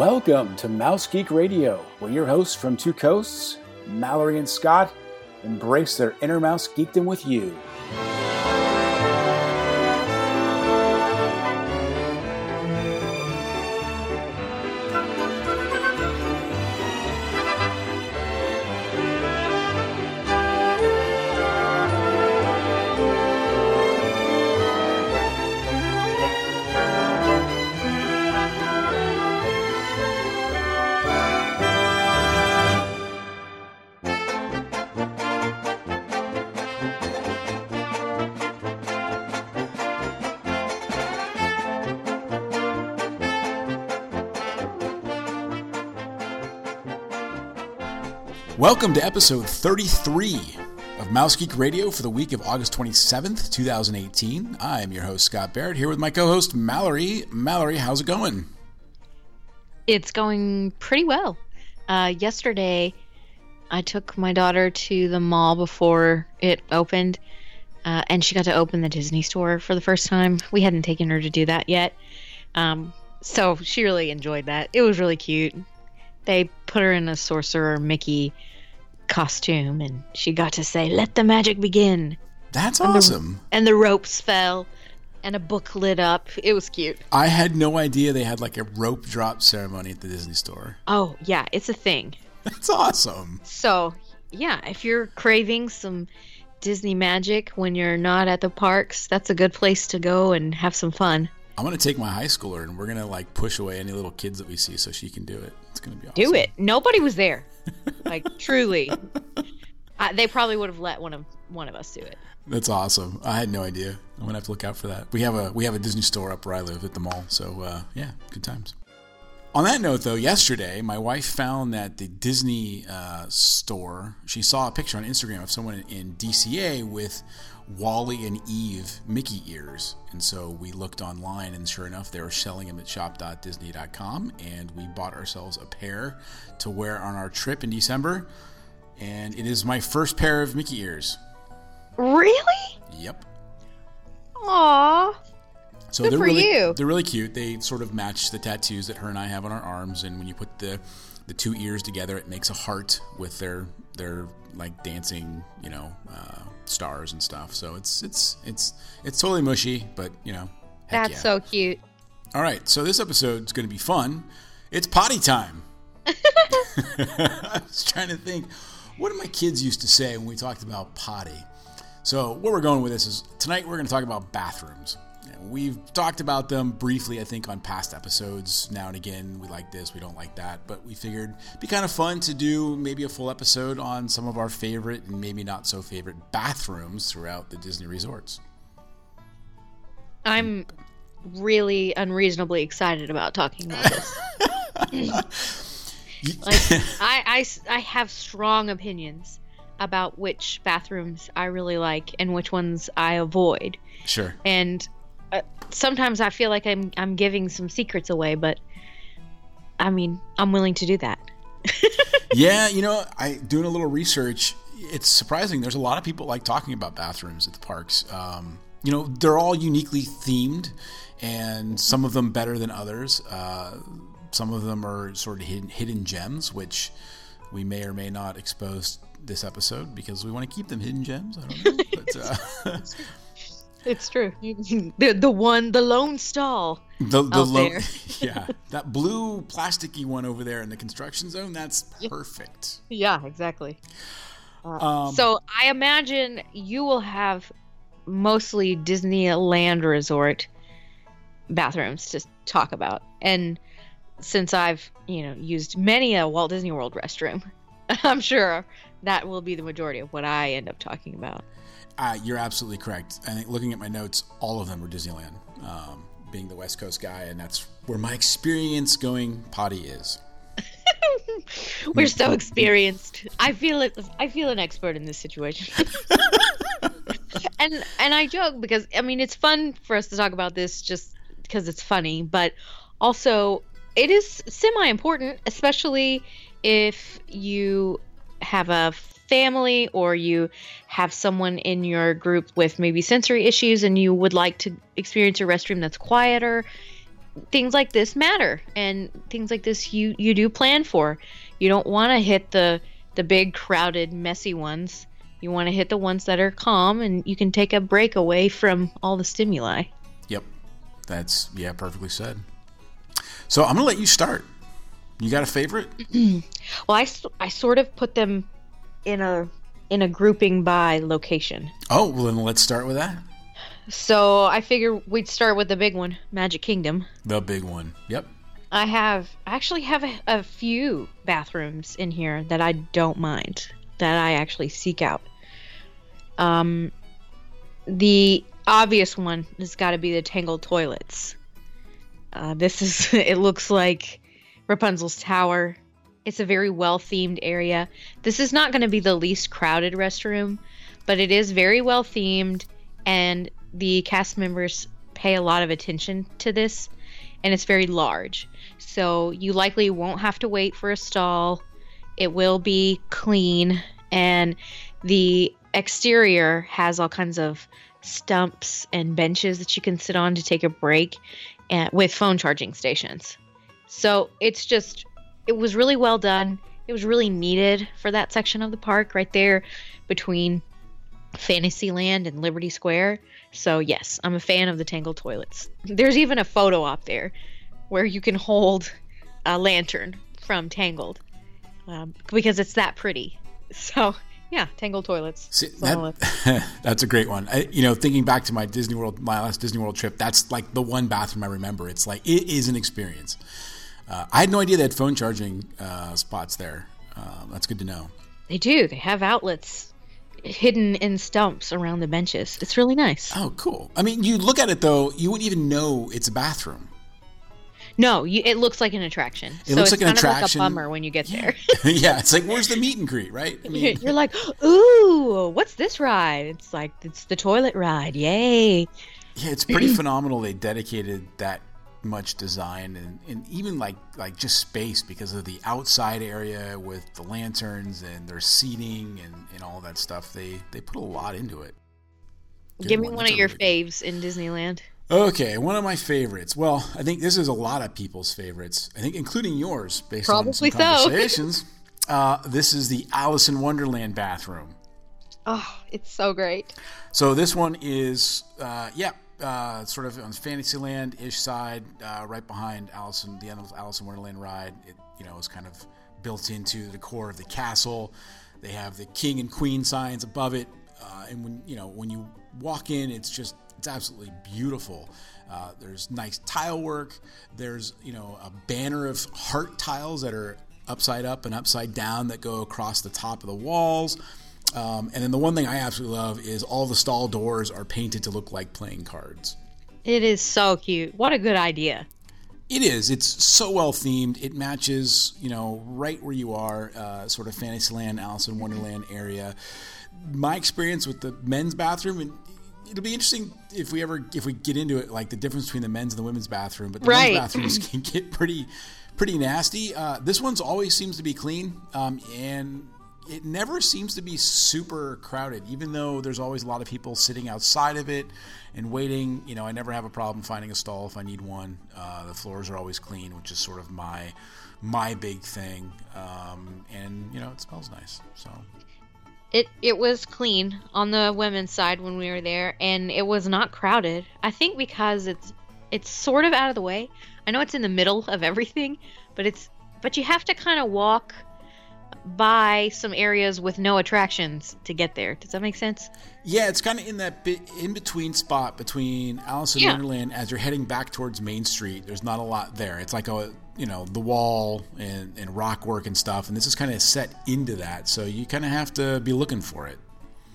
Welcome to Mouse Geek Radio, where your hosts from two coasts, Mallory and Scott, embrace their inner mouse geekdom with you. Welcome to episode 33 of Mouse Geek Radio for the week of August 27th, 2018. I am your host, Scott Barrett, here with my co-host, Mallory. Mallory, how's it going? It's going pretty well. Yesterday, I took my daughter to the mall before it opened, and she got to open the Disney store for the first time. We hadn't taken her to do that yet, so she really enjoyed that. It was really cute. They put her in a Sorcerer Mickey costume, and she got to say, "Let the magic begin." That's awesome. And the ropes fell, and a book lit up. It was cute. I had no idea they had like a rope drop ceremony at the Disney store. Oh, yeah, it's a thing. That's awesome. So, yeah, if you're craving some Disney magic when you're not at the parks, that's a good place to go and have some fun. I'm going to take my high schooler and we're going to like push away any little kids that we see so she can do it. It's going to be awesome. Do it. Nobody was there. Like, truly. They probably would have let one of us do it. That's awesome. I had no idea. I'm going to have to look out for that. We have a Disney store up where I live at the mall. So, yeah, good times. On that note, though, yesterday my wife found that the Disney store, she saw a picture on Instagram of someone in DCA with Wally and Eve Mickey ears, and so we looked online, and sure enough, they were selling them at shop.disney.com, and we bought ourselves a pair to wear on our trip in December, and it is my first pair of Mickey ears. Really? Yep. Aww. So good for you. They're really cute. They sort of match the tattoos that her and I have on our arms, and when you put the two ears together, it makes a heart with their like dancing, you know, stars and stuff. So it's totally mushy, but you know, heck that's yeah. So cute. All right, so this episode's going to be fun. It's potty time. I was trying to think, what do my kids used to say when we talked about potty? So where we're going with this is tonight we're going to talk about bathrooms. We've talked about them briefly, I think, on past episodes. Now and again, we like this, we don't like that. But we figured it'd be kind of fun to do maybe a full episode on some of our favorite and maybe not so favorite bathrooms throughout the Disney resorts. I'm really unreasonably excited about talking about this. Like, I have strong opinions about which bathrooms I really like and which ones I avoid. Sure. And sometimes I feel like I'm giving some secrets away, but I mean, I'm willing to do that. Yeah, you know, doing a little research, it's surprising. There's a lot of people like talking about bathrooms at the parks. You know, they're all uniquely themed, and some of them better than others. Some of them are sort of hidden gems, which we may or may not expose this episode because we want to keep them hidden gems. I don't know, but it's true. The lone stall. Yeah, that blue plasticky one over there in the construction zone. That's perfect. Yeah, exactly. So I imagine you will have mostly Disneyland Resort bathrooms to talk about, and since I've used many a Walt Disney World restroom, I'm sure that will be the majority of what I end up talking about. You're absolutely correct. I think looking at my notes, all of them were Disneyland, being the West Coast guy, and that's where my experience going potty is. We're so experienced. I feel an expert in this situation. And I joke because, I mean, it's fun for us to talk about this just because it's funny, but also it is semi-important, especially if you have a family or you have someone in your group with maybe sensory issues and you would like to experience a restroom that's quieter. things like this matter, and things like this you do plan for. You don't want to hit the big, crowded, messy ones. You want to hit the ones that are calm, and you can take a break away from all the stimuli. Yep. That's, yeah, perfectly said. So I'm going to let you start. You got a favorite? Well, I sort of put them in a grouping by location. Oh, well, then let's start with that. So I figure we'd start with the big one, Magic Kingdom. The big one. Yep. I actually have a few bathrooms in here that I don't mind, that I actually seek out. The obvious one has got to be the Tangled Toilets. It looks like Rapunzel's Tower. It's a very well-themed area. This is not going to be the least crowded restroom, but it is very well-themed, and the cast members pay a lot of attention to this, and it's very large. So you likely won't have to wait for a stall. It will be clean, and the exterior has all kinds of stumps and benches that you can sit on to take a break, and with phone charging stations. So it was really well done. It was really needed for that section of the park right there between Fantasyland and Liberty Square. So yes, I'm a fan of the Tangled Toilets. There's even a photo op there where you can hold a lantern from Tangled, because it's that pretty. So yeah, Tangled Toilets. See, that's a great one. Thinking back to my last Disney World trip, that's like the one bathroom I remember. It's like, it is an experience. I had no idea they had phone charging spots there. That's good to know. They do. They have outlets hidden in stumps around the benches. It's really nice. Oh, cool. I mean, you look at it, though, you wouldn't even know it's a bathroom. No, it looks like an attraction. It looks like an attraction. It's kind of like a bummer when you get there. Yeah, it's like, where's the meet and greet, right? I mean, you're like, ooh, what's this ride? It's like, it's the toilet ride, yay. Yeah, it's pretty phenomenal they dedicated that much design and even like just space because of the outside area with the lanterns and their seating and all that stuff. They put a lot into it. Give me one of your faves in Disneyland. Okay, one of my favorites. Well, I think this is a lot of people's favorites, I think including yours based on some conversations. This is the Alice in Wonderland bathroom. Oh, it's so great. So this one is, sort of on Fantasyland-ish side, right behind the end of Alice in Wonderland ride. It, is kind of built into the core of the castle. They have the king and queen signs above it, and when you walk in, it's absolutely beautiful. There's nice tile work. There's a banner of heart tiles that are upside up and upside down that go across the top of the walls. And then the one thing I absolutely love is all the stall doors are painted to look like playing cards. It is so cute. What a good idea. It is. It's so well themed. It matches, right where you are, sort of Fantasyland, Alice in Wonderland area. My experience with the men's bathroom, and it'll be interesting if we get into it, like the difference between the men's and the women's bathroom. But the men's bathrooms can get pretty nasty. This one's always seems to be clean, and it never seems to be super crowded, even though there's always a lot of people sitting outside of it and waiting. I never have a problem finding a stall if I need one. The floors are always clean, which is sort of my big thing. And it smells nice. So it was clean on the women's side when we were there, and it was not crowded. I think because it's sort of out of the way. I know it's in the middle of everything, but you have to kind of walk by some areas with no attractions to get there. Does that make sense? Yeah, it's kind of in that bit in between spot between Alice in Wonderland. As you're heading back towards Main Street, there's not a lot there. It's like the wall and rock work and stuff, and this is kind of set into that, so you kind of have to be looking for it.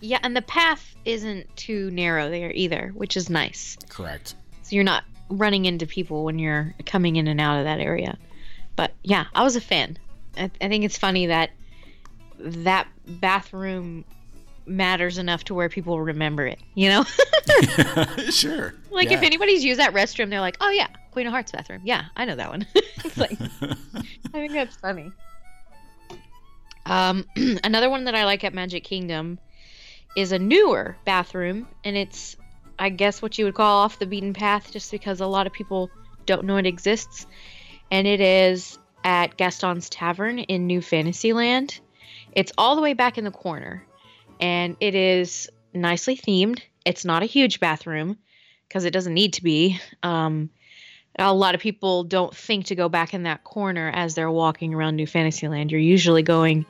Yeah, and the path isn't too narrow there either, which is nice. Correct. So you're not running into people when you're coming in and out of that area. But yeah, I was a fan. I think it's funny that bathroom matters enough to where people remember it, Sure. Like, if anybody's used that restroom, they're like, oh, yeah, Queen of Hearts bathroom. Yeah, I know that one. It's like, I think that's funny. Another one that I like at Magic Kingdom is a newer bathroom, and it's, I guess, what you would call off the beaten path, just because a lot of people don't know it exists, and it is at Gaston's Tavern in New Fantasyland. It's all the way back in the corner, and it is nicely themed. It's not a huge bathroom because it doesn't need to be. A lot of people don't think to go back in that corner as they're walking around New Fantasyland. You're usually going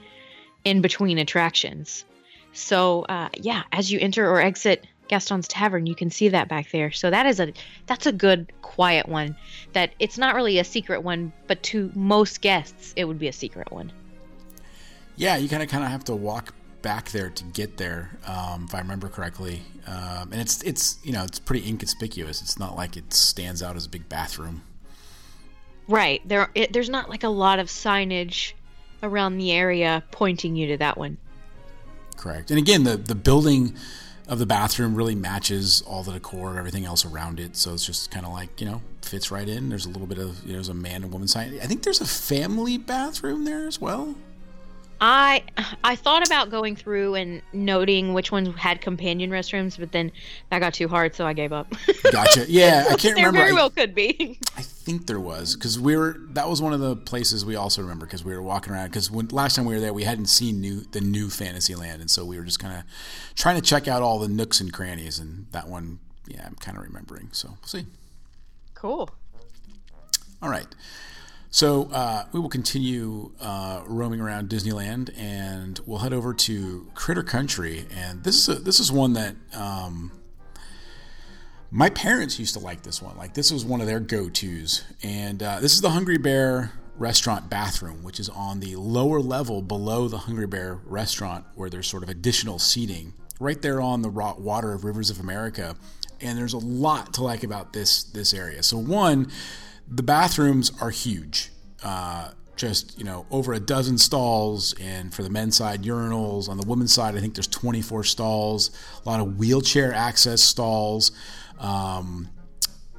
in between attractions. So, yeah, as you enter or exit Gaston's Tavern, you can see that back there. So that's a good quiet one. That it's not really a secret one, but to most guests, it would be a secret one. Yeah, you kind of have to walk back there to get there, if I remember correctly. And it's you know, it's pretty inconspicuous. It's not like it stands out as a big bathroom. Right. There's not like a lot of signage around the area pointing you to that one. Correct. And again, the building of the bathroom really matches all the decor and everything else around it. So it's just kind of like, you know, fits right in. There's a little bit of, you know, there's a man and woman sign. I think there's a family bathroom there as well. I thought about going through and noting which ones had companion restrooms, but then that got too hard, so I gave up. Gotcha. Yeah, I can't remember. There very well could be. I think there was, because that was one of the places we also remember, because we were walking around, because last time we were there, we hadn't seen the new Fantasyland, and so we were just kind of trying to check out all the nooks and crannies, and that one, yeah, I'm kind of remembering, so we'll see. Cool. All right. So we will continue roaming around Disneyland, and we'll head over to Critter Country. And this is one that my parents used to like. This one, like this was one of their go-tos. And this is the Hungry Bear restaurant bathroom, which is on the lower level below the Hungry Bear restaurant, where there's sort of additional seating right there on the raw water of Rivers of America. And there's a lot to like about this area. So one. The bathrooms are huge, just, you know, over a dozen stalls, and for the men's side, urinals. On the women's side, I think there's 24 stalls, a lot of wheelchair access stalls.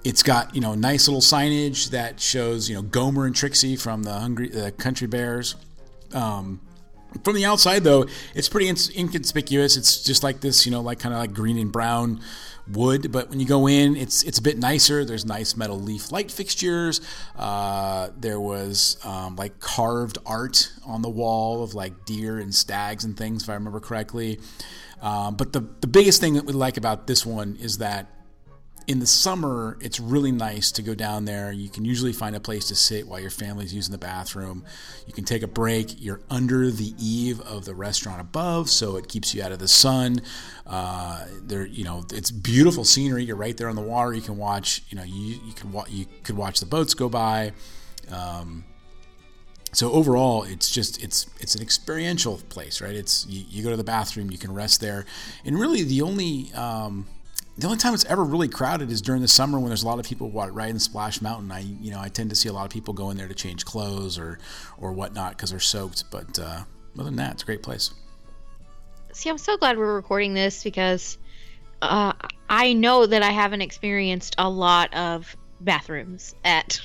It's got, you know, nice little signage that shows, you know, Gomer and Trixie from the Country Bears. From the outside, though, it's pretty inconspicuous. It's just like this, you know, like kind of like green and brown wood. But when you go in, it's a bit nicer. There's nice metal leaf light fixtures. There was like carved art on the wall of like deer and stags and things, if I remember correctly. But the biggest thing that we like about this one is that in the summer, it's really nice to go down there. You can usually find a place to sit while your family's using the bathroom. You can take a break. You're under the eave of the restaurant above, so it keeps you out of the sun. You know, it's beautiful scenery. you're right there on the water. You can watch. You know, you could watch the boats go by. So overall, it's just it's an experiential place, right? It's you go to the bathroom, you can rest there, and really the only time it's ever really crowded is during the summer when there's a lot of people riding Splash Mountain. I tend to see a lot of people go in there to change clothes or whatnot because they're soaked. But other than that, it's a great place. See, I'm so glad we're recording this because I know that I haven't experienced a lot of bathrooms at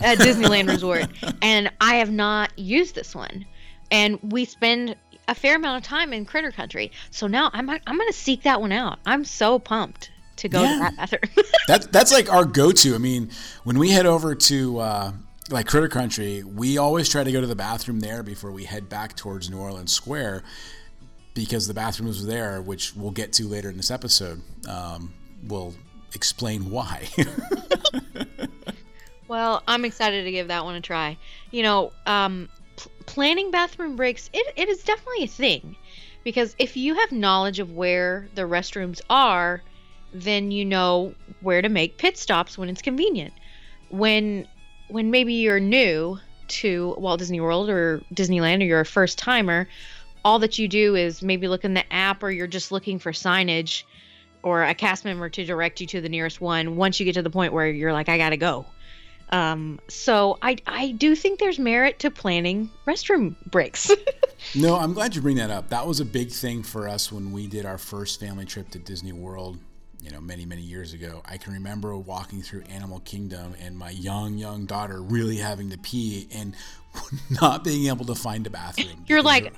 Disneyland Resort, and I have not used this one. And we spend a fair amount of time in Critter Country. So now I'm going to seek that one out. I'm so pumped to go to that bathroom. That's like our go-to. I mean, when we head over to like Critter Country, we always try to go to the bathroom there before we head back towards New Orleans Square because the bathrooms are there, which we'll get to later in this episode. We'll explain why. Well, I'm excited to give that one a try. You know, planning bathroom breaks, it is definitely a thing, because if you have knowledge of where the restrooms are, then you know where to make pit stops when it's convenient. When maybe you're new to Walt Disney World or Disneyland, or you're a first timer, all that you do is maybe look in the app, or you're just looking for signage or a cast member to direct you to the nearest one once you get to the point where you're like, I gotta go. So I do think there's merit to planning restroom breaks. No, I'm glad you bring that up. That was a big thing for us when we did our first family trip to Disney World, you know, many, many years ago. I can remember walking through Animal Kingdom and my young daughter really having to pee and not being able to find a bathroom. You're like,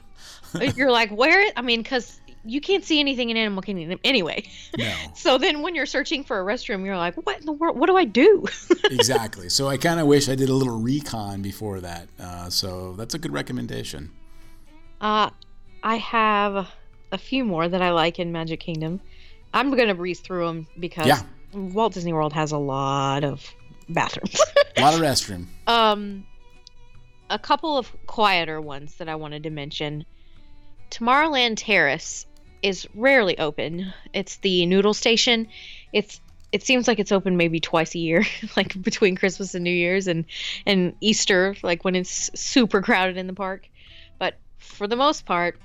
where? I mean, because you can't see anything in Animal Kingdom anyway. No. So then when you're searching for a restroom, you're like, what in the world? What do I do? Exactly. So I kind of wish I did a little recon before that. So that's a good recommendation. I have a few more that I like in Magic Kingdom. I'm going to breeze through them because Walt Disney World has a lot of bathrooms. A lot of restroom. A couple of quieter ones that I wanted to mention. Tomorrowland Terrace is rarely open. It's the noodle station. It seems like it's open maybe twice a year, like between Christmas and New Year's and Easter, like when it's super crowded in the park. But for the most part,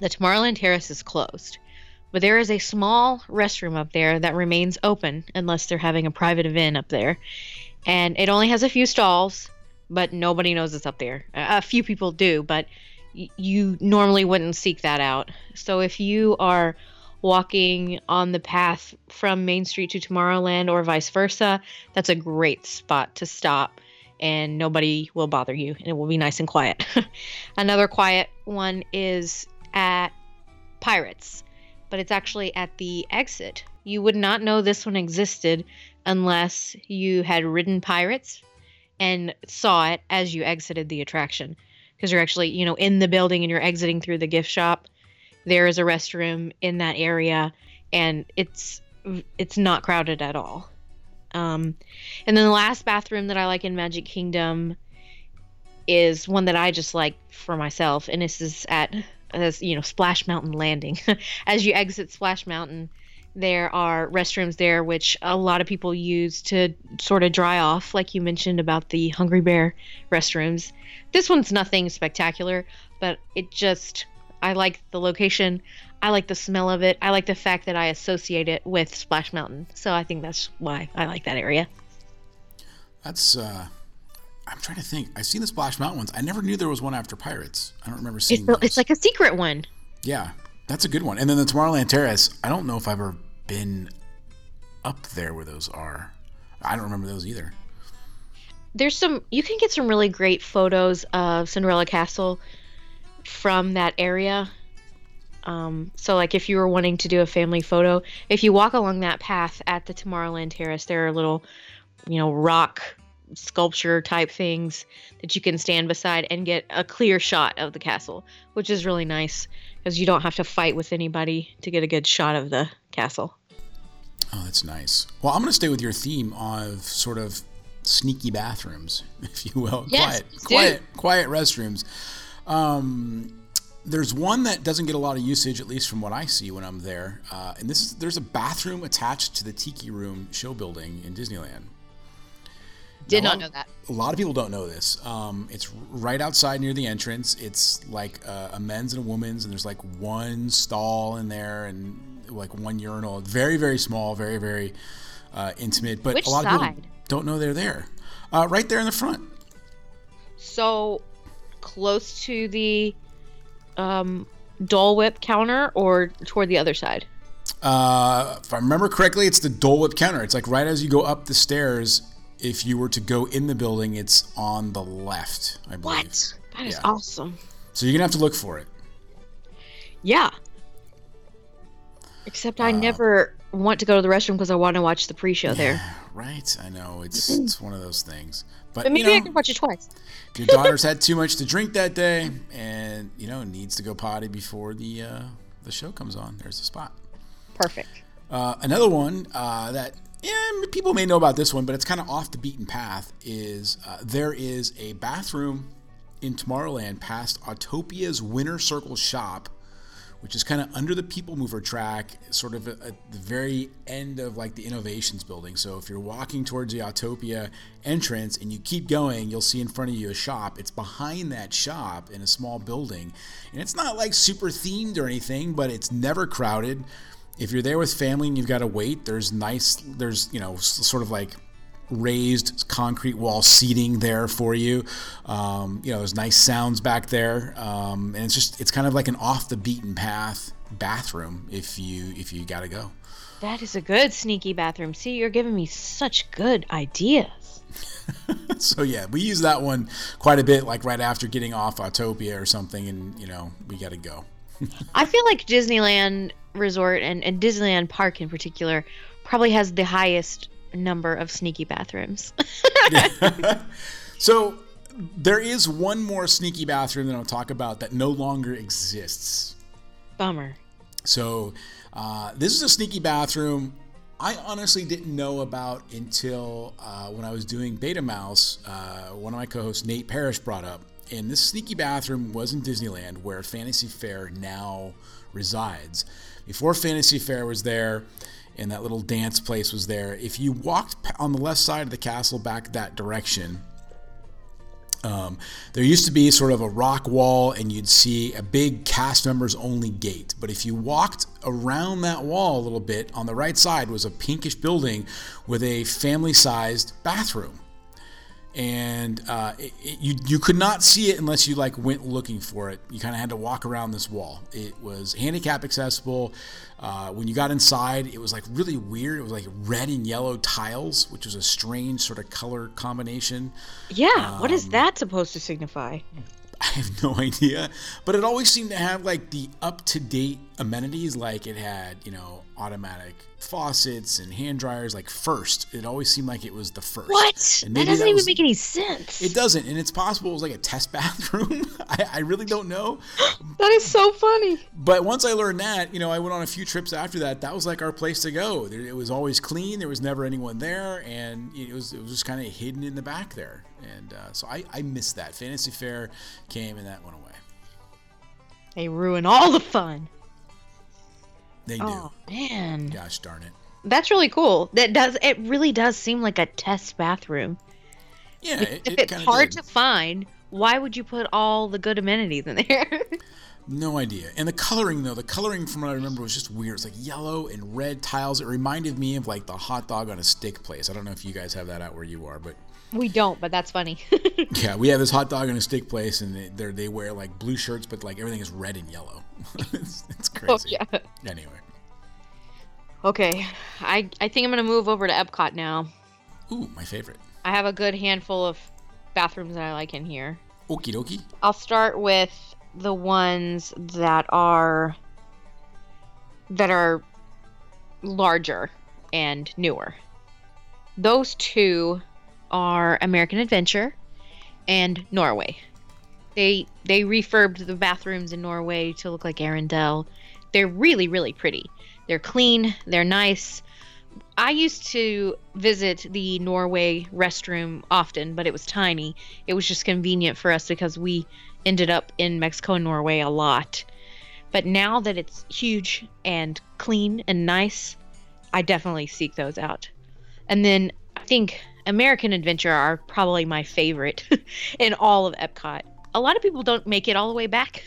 the Tomorrowland Terrace is closed. But there is a small restroom up there that remains open unless they're having a private event up there. And it only has a few stalls, but nobody knows it's up there. A few people do, but you normally wouldn't seek that out. So if you are walking on the path from Main Street to Tomorrowland or vice versa, that's a great spot to stop and nobody will bother you and it will be nice and quiet. Another quiet one is at Pirates, but it's actually at the exit. You would not know this one existed unless you had ridden Pirates and saw it as you exited the attraction. Because you're actually, in the building and you're exiting through the gift shop. There is a restroom in that area, and it's not crowded at all. And then the last bathroom that I like in Magic Kingdom is one that I just like for myself, and this is at Splash Mountain Landing. As you exit Splash Mountain, there are restrooms there, which a lot of people use to sort of dry off, like you mentioned about the Hungry Bear restrooms. This one's nothing spectacular, but I like the location. I like the smell of it. I like the fact that I associate it with Splash Mountain. So I think that's why I like that area. That's, I'm trying to think. I've seen the Splash Mountain ones. I never knew there was one after Pirates. I don't remember seeing those. It's like a secret one. Yeah. That's a good one. And then the Tomorrowland Terrace, I don't know if I've ever been up there where those are. I don't remember those either. You can get some really great photos of Cinderella Castle from that area. So like if you were wanting to do a family photo, if you walk along that path at the Tomorrowland Terrace, there are little, rock sculpture type things that you can stand beside and get a clear shot of the castle, which is really nice because you don't have to fight with anybody to get a good shot of the castle. Oh, that's nice. Well, I'm going to stay with your theme of sort of sneaky bathrooms, if you will. Yes, quiet restrooms. There's one that doesn't get a lot of usage, at least from what I see when I'm there. And there's a bathroom attached to the Tiki Room show building in Disneyland. Did not know that. A lot of people don't know this. It's right outside near the entrance. It's like a men's and a woman's, and there's like one stall in there and like one urinal. Very, very small, very, very intimate. But a lot of people don't know they're there. Right there in the front. So close to the Dole Whip counter or toward the other side? If I remember correctly, it's the Dole Whip counter. It's like right as you go up the stairs. If you were to go in the building, it's on the left, I believe. What? That is awesome. So you're going to have to look for it. Yeah. Except I never want to go to the restroom because I want to watch the pre-show there. Right. I know. It's one of those things. But maybe I can watch it twice. If your daughter's had too much to drink that day and, needs to go potty before the show comes on, there's a spot. Perfect. Another one that... And people may know about this one, but it's kind of off the beaten path, is there is a bathroom in Tomorrowland past Autopia's Winter Circle shop, which is kind of under the People Mover track, sort of at the very end of like the Innovations building. So if you're walking towards the Autopia entrance and you keep going, you'll see in front of you a shop. It's behind that shop in a small building. And it's not like super themed or anything, but it's never crowded. If you're there with family and you've got to wait, there's sort of like raised concrete wall seating there for you. There's nice sounds back there. And it's kind of like an off the beaten path bathroom if you got to go. That is a good sneaky bathroom. See, you're giving me such good ideas. So yeah, we use that one quite a bit, like right after getting off Autopia or something and we got to go. I feel like Disneyland Resort and Disneyland Park in particular probably has the highest number of sneaky bathrooms. Yeah. So there is one more sneaky bathroom that I'll talk about that no longer exists. Bummer. So this is a sneaky bathroom I honestly didn't know about until when I was doing Beta Mouse, one of my co-hosts, Nate Parrish, brought up. And this sneaky bathroom was in Disneyland, where Fantasy Fair now resides. Before Fantasy Fair was there, and that little dance place was there, if you walked on the left side of the castle back that direction, there used to be sort of a rock wall, and you'd see a big cast members only gate. But if you walked around that wall a little bit, on the right side was a pinkish building with a family-sized bathroom. And you could not see it unless you like went looking for it. You kind of had to walk around this wall. It was handicap accessible. When you got inside, it was like really weird. It was like red and yellow tiles, which was a strange sort of color combination. Yeah, what is that supposed to signify? I have no idea. But it always seemed to have like the up-to-date amenities. Like it had, automatic faucets and hand dryers, like first. It always seemed like it was the first. What? And that doesn't even make any sense. It doesn't. And it's possible it was like a test bathroom. I really don't know. That is so funny. But once I learned that, I went on a few trips after that. That was like our place to go. It was always clean. There was never anyone there. And it was just kind of hidden in the back there. And so I missed that. Fantasy Fair came and that went away. They ruin all the fun. They do. Oh, man. Gosh darn it. That's really cool. It really does seem like a test bathroom. Yeah. If it's hard to find, why would you put all the good amenities in there? No idea. And the coloring, though, from what I remember was just weird. It's like yellow and red tiles. It reminded me of like the hot dog on a stick place. I don't know if you guys have that out where you are, but... We don't, but that's funny. Yeah, we have this hot dog and a stick place, and they wear like blue shirts, but like everything is red and yellow. It's crazy. Oh, yeah. Anyway. Okay, I think I'm gonna move over to Epcot now. Ooh, my favorite. I have a good handful of bathrooms that I like in here. Okie dokie. I'll start with the ones that are larger and newer. Those two are American Adventure and Norway. They refurbed the bathrooms in Norway to look like Arendelle. They're really, really pretty. They're clean. They're nice. I used to visit the Norway restroom often, but it was tiny. It was just convenient for us because we ended up in Mexico and Norway a lot. But now that it's huge and clean and nice, I definitely seek those out. And then I think American Adventure are probably my favorite in all of Epcot. A lot of people don't make it all the way back.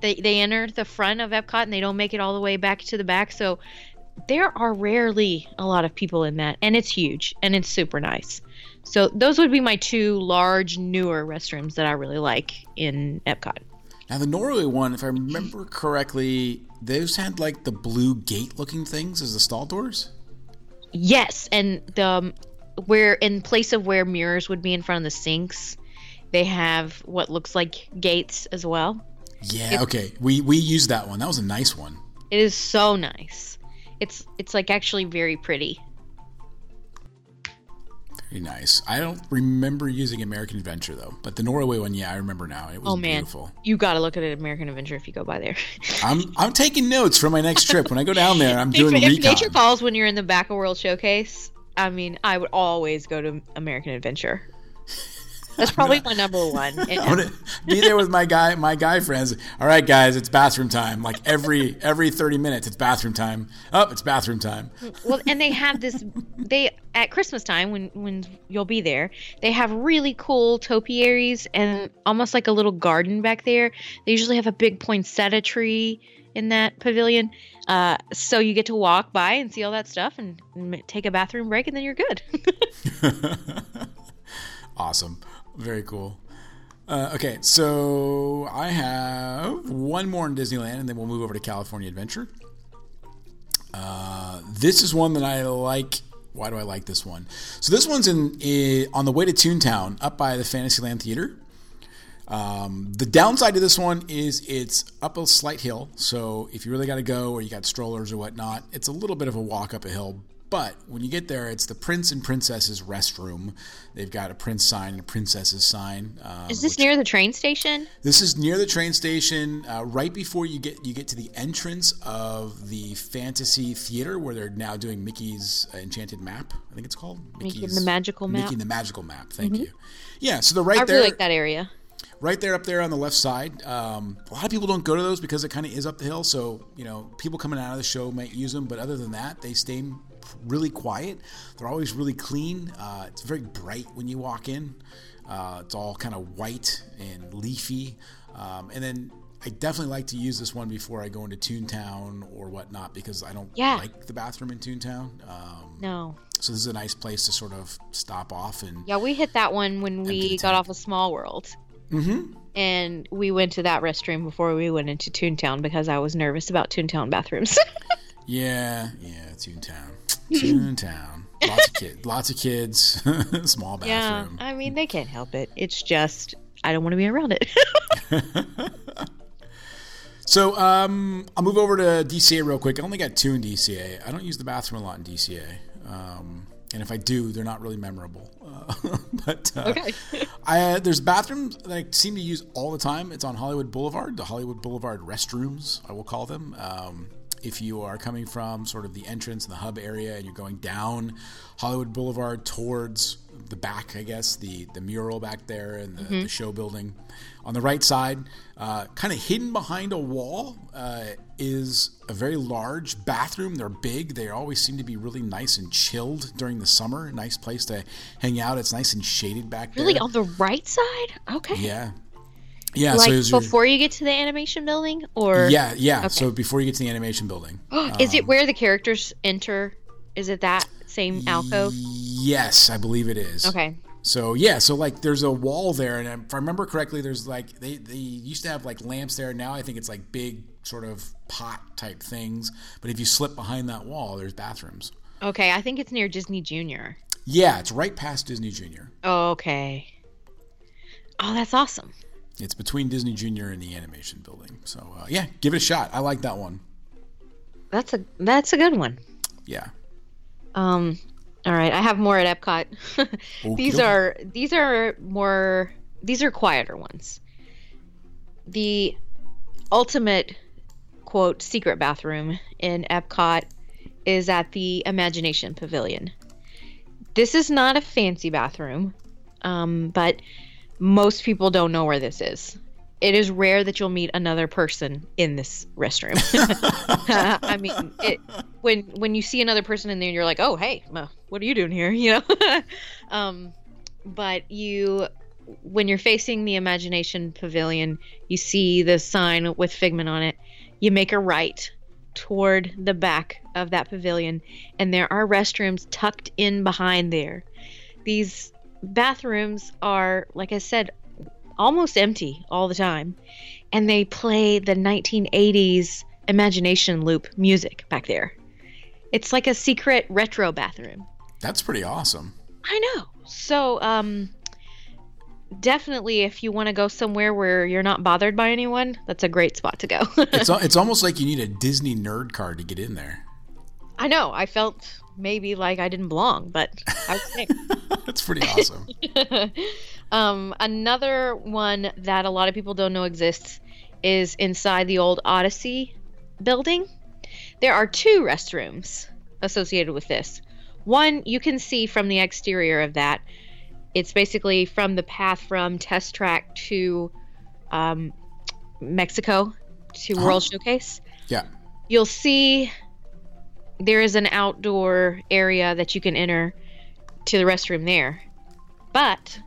They enter the front of Epcot and they don't make it all the way back to the back. So there are rarely a lot of people in that. And it's huge. And it's super nice. So those would be my two large, newer restrooms that I really like in Epcot. Now the Norway one, if I remember correctly, those had like the blue gate looking things as the stall doors? Yes. And where in place of where mirrors would be in front of the sinks, they have what looks like gates as well. Yeah, okay. We used that one. That was a nice one. It is so nice. It's like actually very pretty. Very nice. I don't remember using American Adventure though, but the Norway one, yeah, I remember now. It was beautiful. Man. You got to look at it, American Adventure, if you go by there. I'm taking notes for my next trip. When I go down there, I'm doing recon. If nature calls when you're in the back of World Showcase, I mean, I would always go to American Adventure. That's probably my number one. I'm gonna be there with my guy friends. All right, guys, it's bathroom time. Like every 30 minutes, it's bathroom time. Oh, it's bathroom time. Well, and they have this. They at Christmas time when you'll be there, they have really cool topiaries and almost like a little garden back there. They usually have a big poinsettia tree in that pavilion, so you get to walk by and see all that stuff and take a bathroom break, and then you're good. Awesome. Very cool. Okay, so I have one more in Disneyland, and then we'll move over to California Adventure. This is one that I like. Why do I like this one? So this one's on the way to Toontown, up by the Fantasyland Theater. The downside to this one is it's up a slight hill, so if you really got to go or you got strollers or whatnot, it's a little bit of a walk up a hill. But when you get there, it's the Prince and Princess's restroom. They've got a Prince sign and a Princess's sign. Is this near the train station? This is near the train station, right before you get to the entrance of the Fantasy Theater, where they're now doing Mickey's Enchanted Map. I think it's called Mickey and the Magical Map. Mickey and the Magical Map. Thank you. Yeah, so they're right there. I really like that area. Right there, up there on the left side. A lot of people don't go to those because it kind of is up the hill. So, you know, people coming out of the show might use them. But other than that, they stay really quiet. They're always really clean. It's very bright when you walk in. It's all kind of white and leafy. And then I definitely like to use this one before I go into Toontown or whatnot because I don't like the bathroom in Toontown. No. So this is a nice place to sort of stop off. And yeah, we hit that one when we got off of Small World. Mm-hmm. And we went to that restroom before we went into Toontown because I was nervous about Toontown bathrooms. yeah, Toontown. Lots of kids. Small bathroom. Yeah, I mean, they can't help it. It's just, I don't want to be around it. So I'll move over to DCA real quick. I only got two in DCA. I don't use the bathroom a lot in DCA. And if I do, they're not really memorable. Okay. There's bathrooms that I seem to use all the time. It's on Hollywood Boulevard, the Hollywood Boulevard restrooms, I will call them. If you are coming from sort of the entrance and the hub area and you're going down Hollywood Boulevard towards the back, I guess, the mural back there and the show building. On the right side, kind of hidden behind a wall, is a very large bathroom. They're big. They always seem to be really nice and chilled during the summer. Nice place to hang out. It's nice and shaded back there. Really? On the right side? Okay. Yeah. Like so before you get to the animation building? Or Yeah. Okay. So before you get to the animation building. Is it where the characters enter? Is it that same alcove? Yes, I believe it is. Okay. So, like there's a wall there, and if I remember correctly, there's like they used to have like lamps there. Now I think it's like big sort of pot type things. But if you slip behind that wall, there's bathrooms. Okay, I think it's near Disney Junior. Yeah, it's right past Disney Junior. Oh, okay. Oh, that's awesome. It's between Disney Junior and the animation building. So, give it a shot. I like that one. That's a good one. Yeah. All right, I have more at Epcot. Okay. These are quieter ones. The ultimate quote secret bathroom in Epcot is at the Imagination Pavilion. This is not a fancy bathroom, but most people don't know where this is. It is rare that you'll meet another person in this restroom. I mean, when you see another person in there, you're like, oh, hey, what are you doing here? You know? But when you're facing the Imagination Pavilion, you see the sign with Figment on it. You make a right toward the back of that pavilion, and there are restrooms tucked in behind there. These bathrooms are, like I said, almost empty all the time, and they play the 1980s Imagination Loop music back there. It's like a secret retro bathroom. That's pretty awesome. I know. So definitely if you want to go somewhere where you're not bothered by anyone, that's a great spot to go. It's almost like you need a Disney nerd card to get in there. I know. I felt maybe like I didn't belong, but I was there. That's pretty awesome. Another one that a lot of people don't know exists is inside the old Odyssey building. There are two restrooms associated with this. One you can see from the exterior of that. It's basically from the path from Test Track to Mexico to World Showcase. Yeah. You'll see there is an outdoor area that you can enter to the restroom there. But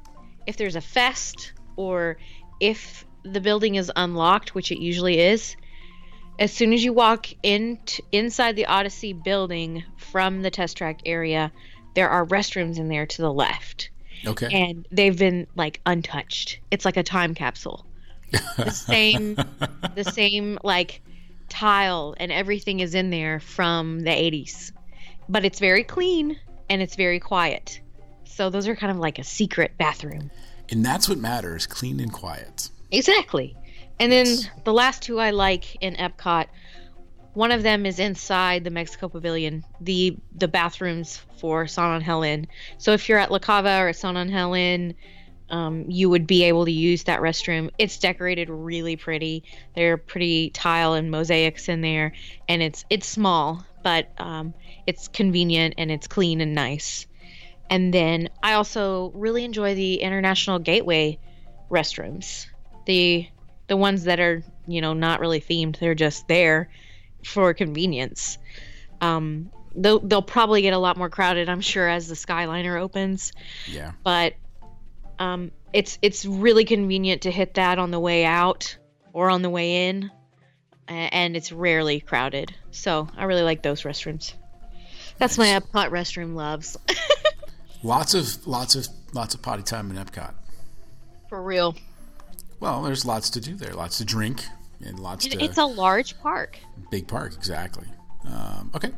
if there's a fest or if the building is unlocked, which it usually is, as soon as you walk inside the Odyssey building from the Test Track area, there are restrooms in there to the left. Okay. And they've been like untouched. It's like a time capsule. The same like tile and everything is in there from the 80s. But it's very clean and it's very quiet. So those are kind of like a secret bathroom. And that's what matters, clean and quiet. Exactly. And yes. Then the last two I like in Epcot, one of them is inside the Mexico Pavilion, the bathrooms for San Angel. So if you're at La Cava or at San Angel, you would be able to use that restroom. It's decorated really pretty. There are pretty tile and mosaics in there, and it's small, but it's convenient and it's clean and nice. And then I also really enjoy the International Gateway restrooms, the ones that are, you know, not really themed. They're just there for convenience. They'll probably get a lot more crowded, I'm sure, as the Skyliner opens. Yeah. But it's really convenient to hit that on the way out or on the way in, and it's rarely crowded. So I really like those restrooms. That's nice. My Epcot restroom loves. lots of potty time in Epcot. For real. Well, there's lots to do there. Lots to drink and lots to... It's a large park. Big park, exactly. Okay.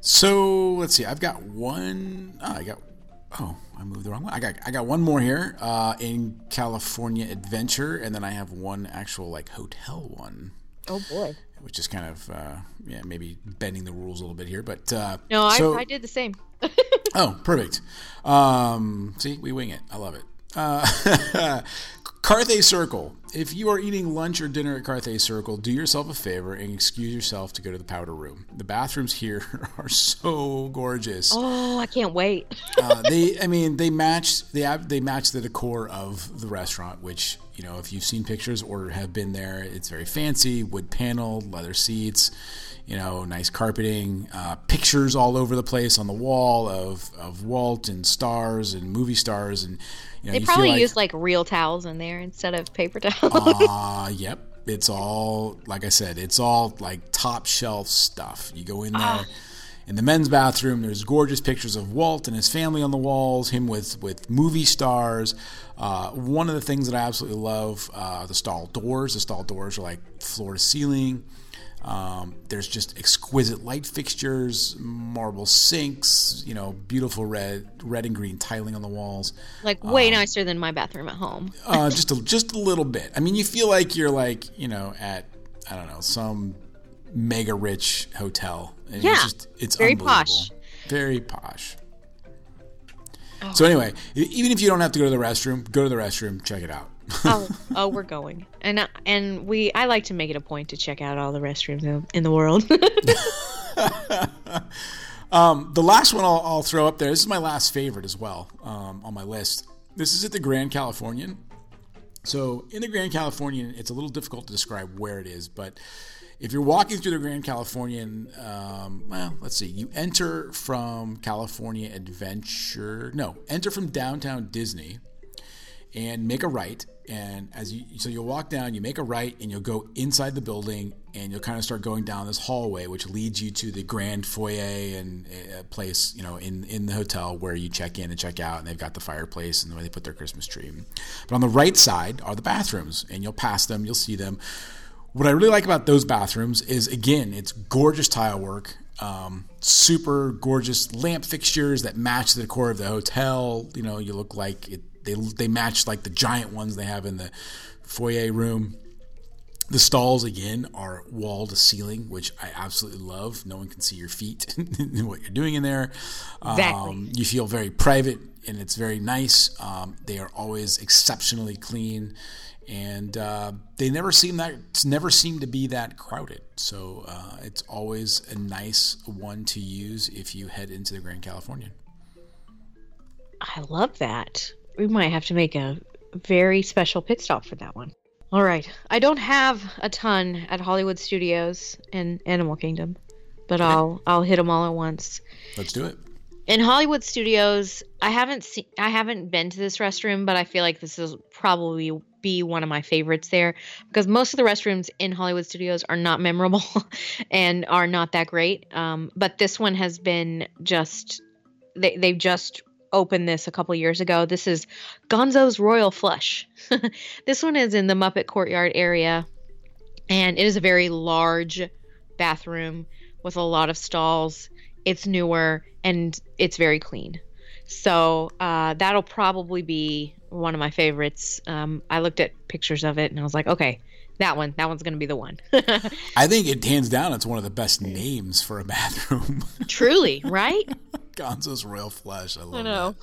So let's see. I've got one. Oh, I moved the wrong one. I got one more here in California Adventure, and then I have one actual like hotel one. Oh boy! Which is kind of maybe bending the rules a little bit here, but no, I did the same. Oh, perfect. See, we wing it. I love it. Carthay Circle. If you are eating lunch or dinner at Carthay Circle, do yourself a favor and excuse yourself to go to the powder room. The bathrooms here are so gorgeous. Oh, I can't wait. They match the decor of the restaurant, which, you know, if you've seen pictures or have been there, it's very fancy, wood paneled, leather seats, you know, nice carpeting, pictures all over the place on the wall of Walt and stars and movie stars, and you know, they probably use like real towels in there instead of paper towels. Yep. It's all, like I said, it's all like top shelf stuff. You go in there. In the men's bathroom, there's gorgeous pictures of Walt and his family on the walls, him with movie stars. One of the things that I absolutely love, the stall doors. The stall doors are like floor to ceiling. There's just exquisite light fixtures, marble sinks, you know, beautiful red and green tiling on the walls. Like way nicer than my bathroom at home. just a little bit. I mean, you feel like you're like, you know, at, I don't know, some mega rich hotel. And yeah. It's very posh. Very posh. Oh. So anyway, even if you don't have to go to the restroom, check it out. oh, we're going, and I like to make it a point to check out all the restrooms in the world. The last one I'll throw up there. This is my last favorite as well on my list. This is at the Grand Californian. So in the Grand Californian, it's a little difficult to describe where it is, but if you're walking through the Grand Californian, you enter from California Adventure. No, enter from downtown Disney and make a right. And so you'll walk down, you make a right, and you'll go inside the building, and you'll kind of start going down this hallway, which leads you to the grand foyer and place, you know, in the hotel where you check in and check out, and they've got the fireplace and the way they put their Christmas tree. But on the right side are the bathrooms, and you'll pass them, you'll see them. What I really like about those bathrooms is, again, it's gorgeous tile work, super gorgeous lamp fixtures that match the decor of the hotel. You know, you look like it. They match like the giant ones they have in the foyer room. The stalls, again, are wall to ceiling, which I absolutely love. No one can see your feet and what you're doing in there. Exactly. You feel very private, and it's very nice. They are always exceptionally clean, and they never seem to be that crowded. So it's always a nice one to use if you head into the Grand Californian. I love that. We might have to make a very special pit stop for that one. All right. I don't have a ton at Hollywood Studios and Animal Kingdom, but okay. I'll hit them all at once. Let's do it. In Hollywood Studios, I haven't been to this restroom, but I feel like this will probably be one of my favorites there because most of the restrooms in Hollywood Studios are not memorable and are not that great. But this one has been just they've just opened this a couple years ago. This is Gonzo's Royal Flush. This one is in the Muppet Courtyard area, and it is a very large bathroom with a lot of stalls. It's newer and it's very clean. So that'll probably be one of my favorites. I looked at pictures of it and I was like, okay, that one's going to be the one. I think it hands down, it's one of the best names for a bathroom. Truly, right? Gonzo's Royal Flush. I know.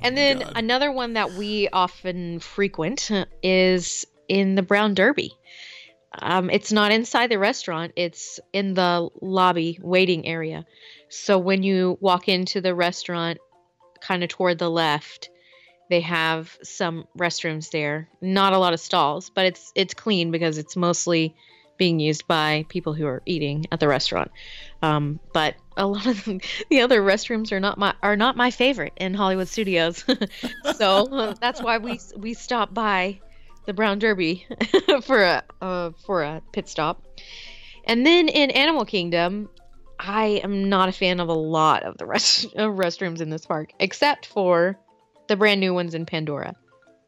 And then another one that we often frequent is in the Brown Derby. It's not inside the restaurant. It's in the lobby waiting area. So when you walk into the restaurant, kind of toward the left, they have some restrooms there. Not a lot of stalls, but it's clean because it's mostly being used by people who are eating at the restaurant. But a lot of the other restrooms are not my favorite in Hollywood Studios. So that's why we stop by the Brown Derby for a pit stop. And then in Animal Kingdom, I am not a fan of a lot of the restrooms in this park, except for the brand new ones in Pandora.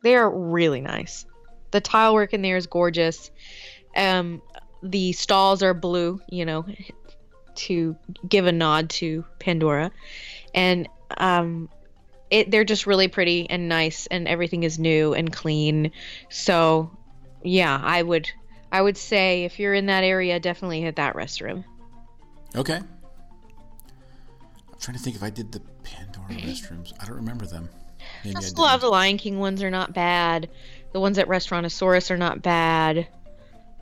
They are really nice. The tile work in there is gorgeous. The stalls are blue, to give a nod to Pandora. And they're just really pretty and nice, and everything is new and clean. So, yeah, I would say if you're in that area, definitely hit that restroom. Okay. I'm trying to think if I did the Pandora restrooms. I don't remember them. Maybe just a lot of the Lion King ones are not bad. The ones at Restaurantosaurus are not bad.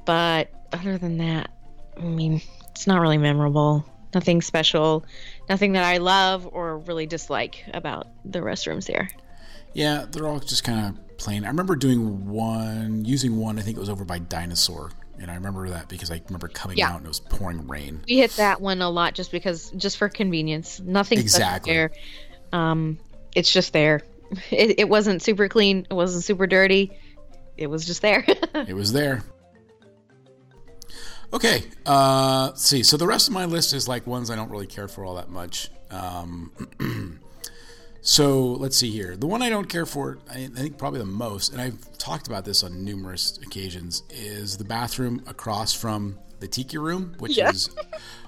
But other than that, I mean, it's not really memorable. Nothing special. Nothing that I love or really dislike about the restrooms there. Yeah, they're all just kind of plain. I remember using one, I think it was over by Dinosaur. And I remember that because I remember coming out and it was pouring rain. We hit that one a lot just for convenience. Nothing exactly there. It's just there. It wasn't super clean. It wasn't super dirty. It was just there. It was there. Okay. Let's see. So the rest of my list is like ones I don't really care for all that much. So let's see here. The one I don't care for, I think probably the most, and I've talked about this on numerous occasions, is the bathroom across from the Tiki Room, which is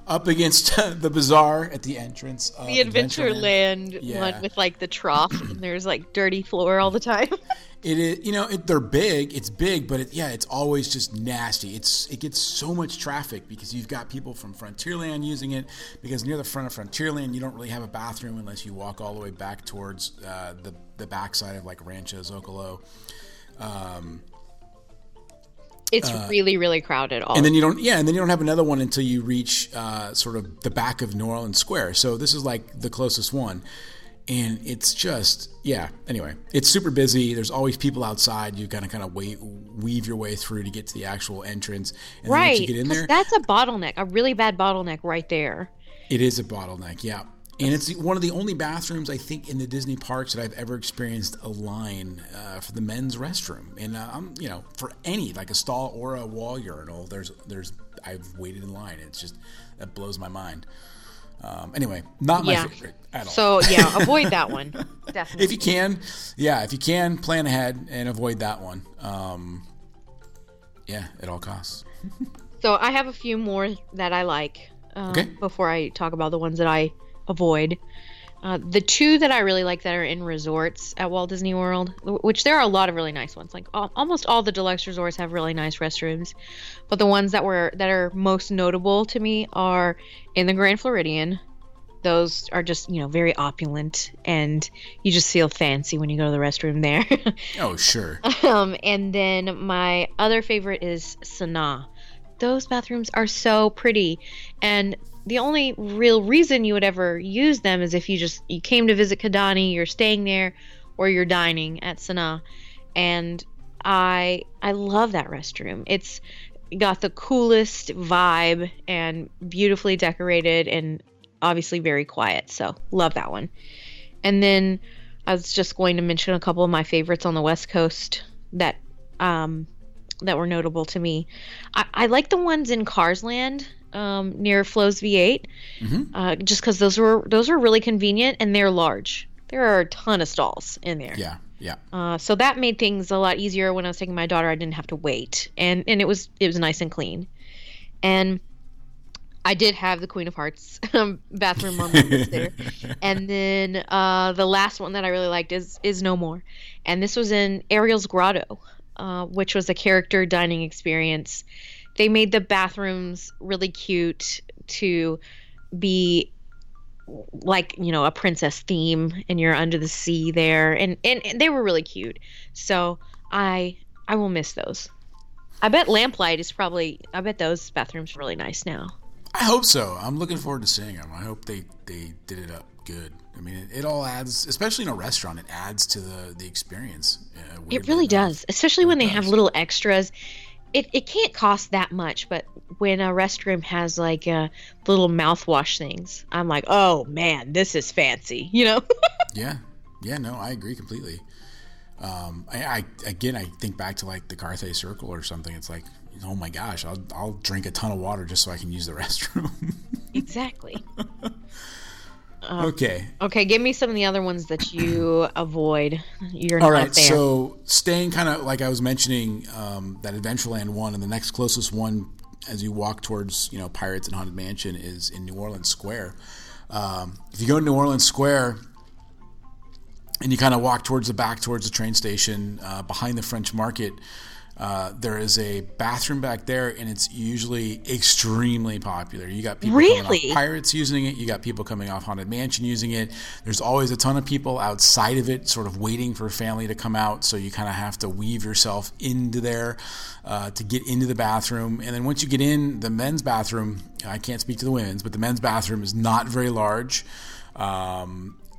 up against the bazaar at the entrance of the Adventureland one with like the trough, and there's like dirty floor all the time. It is, they're big. It's big, but it's always just nasty. It gets so much traffic because you've got people from Frontierland using it because near the front of Frontierland, you don't really have a bathroom unless you walk all the way back towards the backside of like Rancho Zocalo. It's really, really crowded. And then you don't have another one until you reach sort of the back of New Orleans Square. So this is like the closest one. And it's just, anyway, it's super busy. There's always people outside. You've got to kind of weave your way through to get to the actual entrance. And right. Then once you get in there, that's a bottleneck, a really bad bottleneck right there. It is a bottleneck, yeah. And it's one of the only bathrooms, I think, in the Disney parks that I've ever experienced a line for the men's restroom. And, I'm, for any, like a stall or a wall urinal, I've waited in line. It's just, that blows my mind. Anyway, not my favorite at all. So, avoid that one. Definitely. If you can, plan ahead and avoid that one. At all costs. So I have a few more that I like before I talk about the ones that I avoid. The two that I really like that are in resorts at Walt Disney World, which there are a lot of really nice ones. Like almost all the deluxe resorts have really nice restrooms, but the ones that are most notable to me are in the Grand Floridian. Those are just, very opulent, and you just feel fancy when you go to the restroom there. Oh, sure. And then my other favorite is Sanaa. Those bathrooms are so pretty, and the only real reason you would ever use them is if you came to visit Kidani, you're staying there, or you're dining at Sanaa. And I love that restroom. It's got the coolest vibe and beautifully decorated and obviously very quiet. So love that one. And then I was just going to mention a couple of my favorites on the West Coast that were notable to me. I like the ones in Cars Land. Near Flo's V8, just because those were really convenient and they're large. There are a ton of stalls in there. Yeah. So that made things a lot easier when I was taking my daughter. I didn't have to wait, and it was nice and clean. And I did have the Queen of Hearts bathroom on my list there. And then the last one that I really liked is No More. And this was in Ariel's Grotto, which was a character dining experience. They made the bathrooms really cute to be like, you know, a princess theme, and you're under the sea there. And they were really cute. So I will miss those. I bet Lamplight is probably, I bet those bathrooms are really nice now. I hope so. I'm looking forward to seeing them. I hope they did it up good. I mean, it all adds, especially in a restaurant, it adds to the experience. It really does, especially when they have little extras. It can't cost that much, but when a restroom has like little mouthwash things, I'm like, oh man, this is fancy, you know? Yeah, no, I agree completely. I think back to like the Carthay Circle or something. It's like, oh my gosh, I'll drink a ton of water just so I can use the restroom. Exactly. Okay, give me some of the other ones that you avoid. You're all not right, there. All right, so staying kind of like I was mentioning, that Adventureland one, and the next closest one as you walk towards, you know, Pirates and Haunted Mansion is in New Orleans Square. If you go to New Orleans Square and you kind of walk towards the back, towards the train station, behind the French Market, there is a bathroom back there, and it's usually extremely popular. You got people coming off Pirates using it. You got people coming off Haunted Mansion using it. There's always a ton of people outside of it sort of waiting for a family to come out, so you kind of have to weave yourself into there to get into the bathroom. And then once you get in, the men's bathroom, I can't speak to the women's, but the men's bathroom is not very large,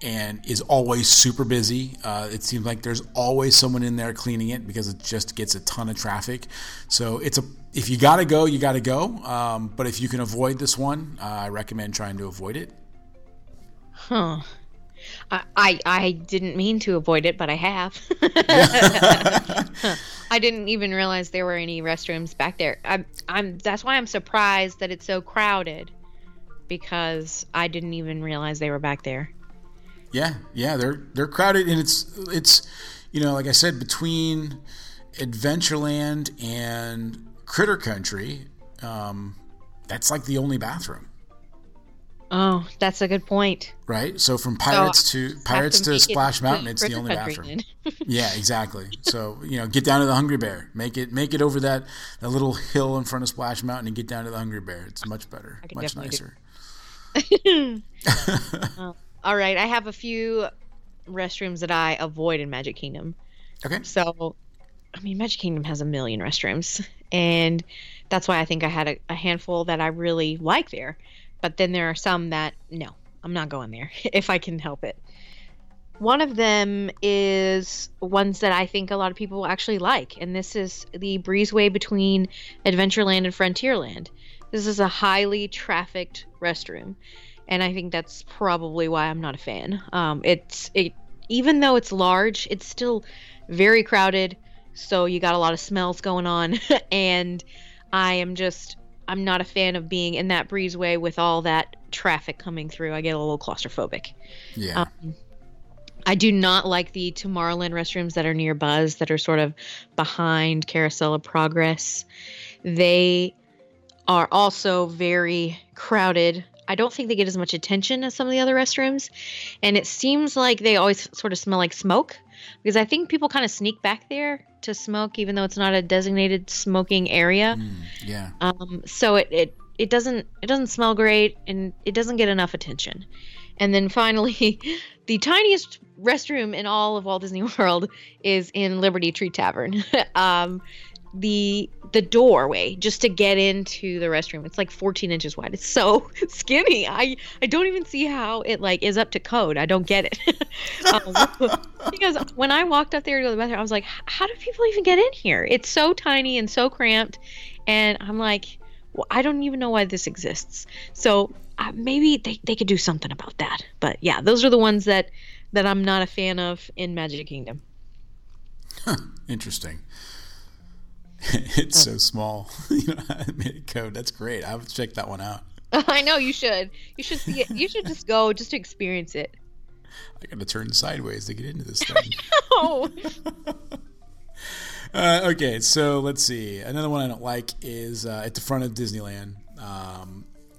and is always super busy. It seems like there's always someone in there cleaning it because it just gets a ton of traffic. So if you gotta go, you gotta go. But if you can avoid this one, I recommend trying to avoid it. Huh. I didn't mean to avoid it, but I have. I didn't even realize there were any restrooms back there. That's why I'm surprised that it's so crowded, because I didn't even realize they were back there. Yeah, they're crowded, and it's you know, like I said, between Adventureland and Critter Country, that's like the only bathroom. Oh, that's a good point. Right? So from Pirates to Splash Mountain, it's the only bathroom. Yeah, exactly. So, you know, get down to the Hungry Bear. Make it over that little hill in front of Splash Mountain and get down to the Hungry Bear. It's much better, much nicer. Oh. All right, I have a few restrooms that I avoid in Magic Kingdom. Okay. So, I mean, Magic Kingdom has a million restrooms, and that's why I think I had a handful that I really like there. But then there are some that, no, I'm not going there if I can help it. One of them is ones that I think a lot of people actually like, and this is the breezeway between Adventureland and Frontierland. This is a highly trafficked restroom. And I think that's probably why I'm not a fan. Even though it's large, it's still very crowded. So you got a lot of smells going on. And I'm not a fan of being in that breezeway with all that traffic coming through. I get a little claustrophobic. Yeah. I do not like the Tomorrowland restrooms that are near Buzz, that are sort of behind Carousel of Progress. They are also very crowded. I don't think they get as much attention as some of the other restrooms, and it seems like they always sort of smell like smoke, because I think people kind of sneak back there to smoke, even though it's not a designated smoking area. Yeah. So it doesn't smell great, and it doesn't get enough attention. And then finally, the tiniest restroom in all of Walt Disney World is in Liberty Tree Tavern. The doorway just to get into the restroom, it's like 14 inches wide. It's so skinny. I don't even see how it like is up to code. I don't get it. Because when I walked up there to go to the bathroom, I was like, how do people even get in here? It's so tiny and so cramped, and I'm like, well, I don't even know why this exists. So maybe they could do something about that. But yeah, those are the ones that I'm not a fan of in Magic Kingdom. Huh, interesting. It's so small. You know, I made a code. That's great. I would check that one out. I know you should. You should see it. You should just go just to experience it. I got to turn sideways to get into this thing. No. Okay, so let's see. Another one I don't like is at the front of Disneyland.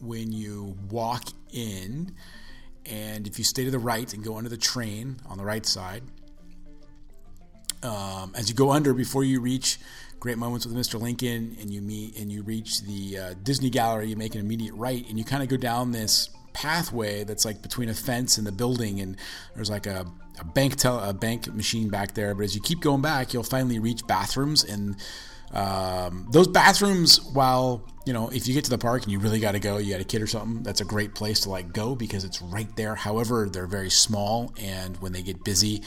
when you walk in, and if you stay to the right and go under the train on the right side, as you go under, before you reach Great Moments with Mr. Lincoln and you reach the Disney Gallery, you make an immediate right, and you kind of go down this pathway that's like between a fence and the building, and there's like a bank machine back there. But as you keep going back, you'll finally reach bathrooms, and those bathrooms, while you know, if you get to the park and you really got to go, you got a kid or something, that's a great place to like go because it's right there. However, they're very small, and when they get busy,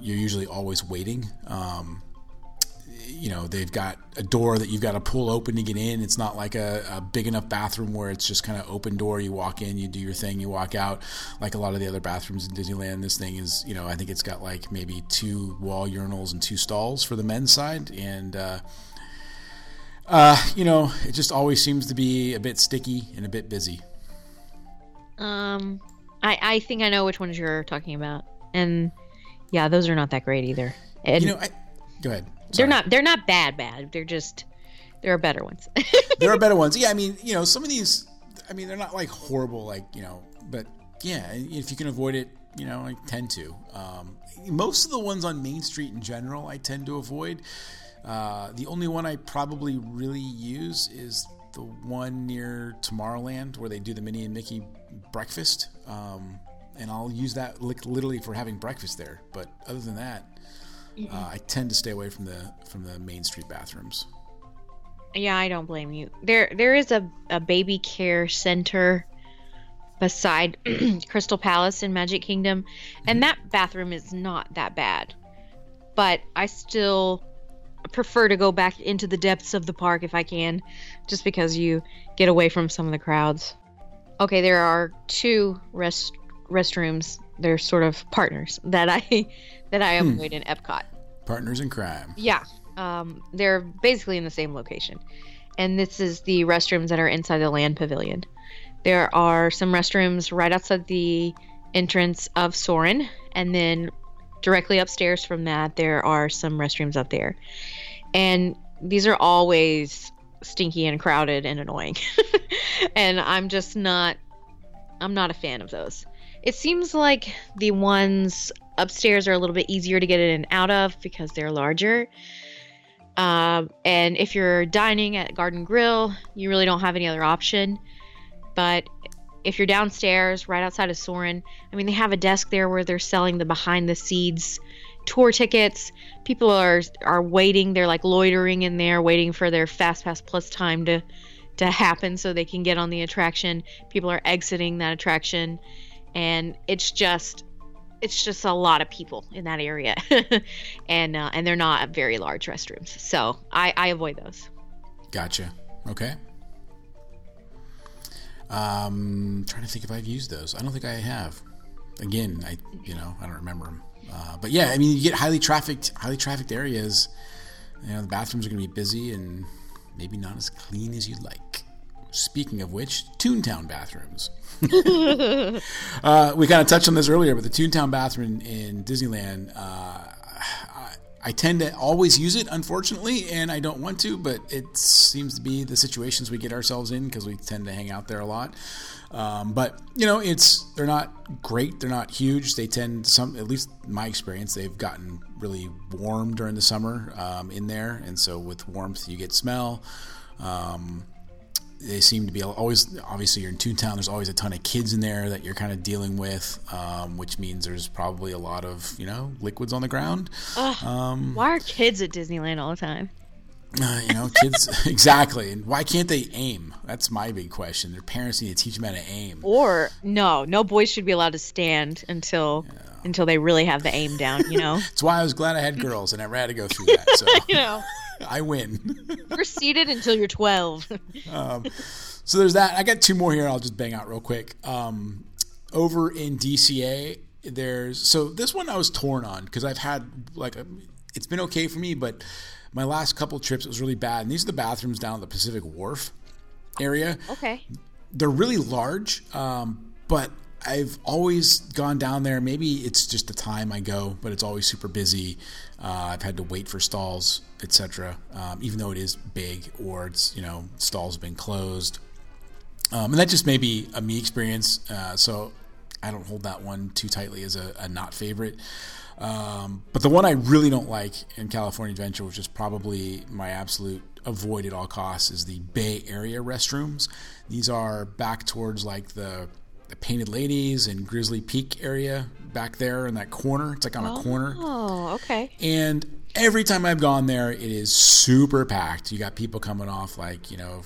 you're usually always waiting. You know, they've got a door that you've got to pull open to get in. It's not like a big enough bathroom where it's just kind of open door. You walk in, you do your thing, you walk out. Like a lot of the other bathrooms in Disneyland, this thing is, you know, I think it's got like maybe 2 wall urinals and 2 stalls for the men's side. And, you know, it just always seems to be a bit sticky and a bit busy. I think I know which ones you're talking about. And yeah, those are not that great either. And, you know, go ahead. Sorry. They're not bad. There are better ones. There are better ones. Yeah, I mean, you know, some of these, I mean, they're not like horrible, like, you know, but yeah, if you can avoid it, you know, I tend to. Most of the ones on Main Street in general, I tend to avoid. The only one I probably really use is the one near Tomorrowland where they do the Minnie and Mickey breakfast. And I'll use that literally for having breakfast there. But other than that, I tend to stay away from the Main Street bathrooms. Yeah, I don't blame you. There is a baby care center beside Crystal Palace in Magic Kingdom, and that bathroom is not that bad. But I still prefer to go back into the depths of the park if I can, just because you get away from some of the crowds. Okay, there are 2 restrooms. They're sort of partners that I avoid in Epcot. Partners in crime. Yeah. They're basically in the same location. And this is the restrooms that are inside the land pavilion. There are some restrooms right outside the entrance of Soarin', and then directly upstairs from that, there are some restrooms up there. And these are always stinky and crowded and annoying. And I'm not a fan of those. It seems like the ones upstairs are a little bit easier to get in and out of because they're larger. And if you're dining at Garden Grill, you really don't have any other option. But if you're downstairs, right outside of Soarin', I mean, they have a desk there where they're selling the behind-the-scenes tour tickets. People are waiting. They're, like, loitering in there, waiting for their Fast Pass Plus time to happen so they can get on the attraction. People are exiting that attraction. And it's just a lot of people in that area, and they're not very large restrooms, so I avoid those. Gotcha. Okay. Trying to think if I've used those. I don't think I have. Again, I don't remember them. But yeah, I mean, you get highly trafficked areas. You know, the bathrooms are going to be busy and maybe not as clean as you'd like. Speaking of which, Toontown bathrooms. We kind of touched on this earlier, but the Toontown bathroom in Disneyland, I tend to always use it, unfortunately, and I don't want to, but it seems to be the situations we get ourselves in because we tend to hang out there a lot. But, you know, they're not great. They're not huge. They tend to, at least in my experience, they've gotten really warm during the summer in there, and so with warmth you get smell. They seem to be always, obviously you're in Toontown, there's always a ton of kids in there that you're kind of dealing with, which means there's probably a lot of, you know, liquids on the ground. Why are kids at Disneyland all the time? You know, kids, exactly. And why can't they aim? That's my big question. Their parents need to teach them how to aim. Or no boys should be allowed to stand until they really have the aim down, you know? That's why I was glad I had girls and I had to go through that. So, you know. I win. You're seated until you're 12. So there's that. I got 2 more here. I'll just bang out real quick. Over in DCA, so this one I was torn on because I've had it's been okay for me, but my last couple trips it was really bad. And these are the bathrooms down at the Pacific Wharf area. Okay. They're really large, but I've always gone down there. Maybe it's just the time I go, but it's always super busy. I've had to wait for stalls, etc. Even though it is big, or it's, you know, stalls have been closed. And that just may be a me experience, so I don't hold that one too tightly as a not favorite. But the one I really don't like in California Adventure, which is probably my absolute avoid at all costs, is the Bay Area restrooms. These are back towards like the Painted Ladies and Grizzly Peak area back there in that corner. It's like on a corner. Oh, okay. And every time I've gone there, it is super packed. You got people coming off like, you know,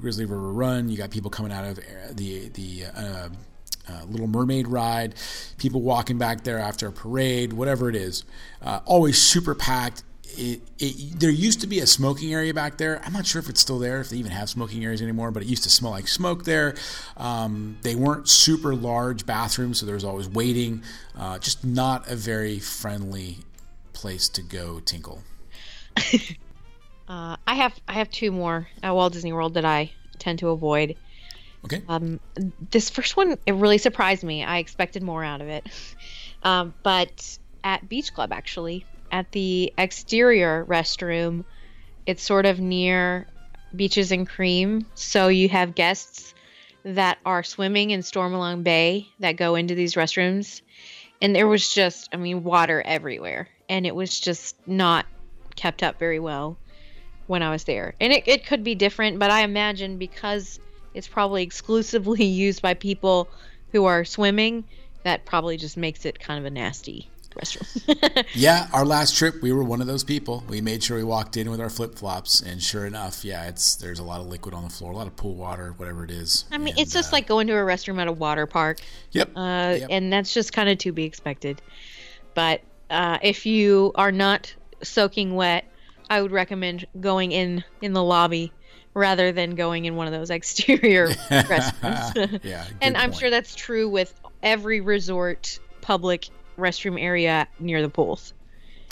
Grizzly River Run. You got people coming out of the Little Mermaid ride. People walking back there after a parade, whatever it is. Always super packed. There used to be a smoking area back there. I'm not sure if it's still there, if they even have smoking areas anymore, but it used to smell like smoke there. They weren't super large bathrooms, so there was always waiting. Just not a very friendly place to go tinkle. I have two more at Walt Disney World that I tend to avoid. Okay. This first one, it really surprised me. I expected more out of it. But at Beach Club, actually, at the exterior restroom, it's sort of near Beaches and Cream, so you have guests that are swimming in Stormalong Bay that go into these restrooms, and there was just, I mean, water everywhere, and it was just not kept up very well when I was there. And it could be different, but I imagine because it's probably exclusively used by people who are swimming, that probably just makes it kind of a nasty restroom. Yeah, our last trip, we were one of those people. We made sure we walked in with our flip-flops, and sure enough, there's a lot of liquid on the floor, a lot of pool water, whatever it is. I mean, it's just like going to a restroom at a water park. Yep. And that's just kind of to be expected. But if you are not soaking wet, I would recommend going in the lobby rather than going in one of those exterior restrooms. Yeah, and I'm sure that's true with every resort public restroom area near the pools.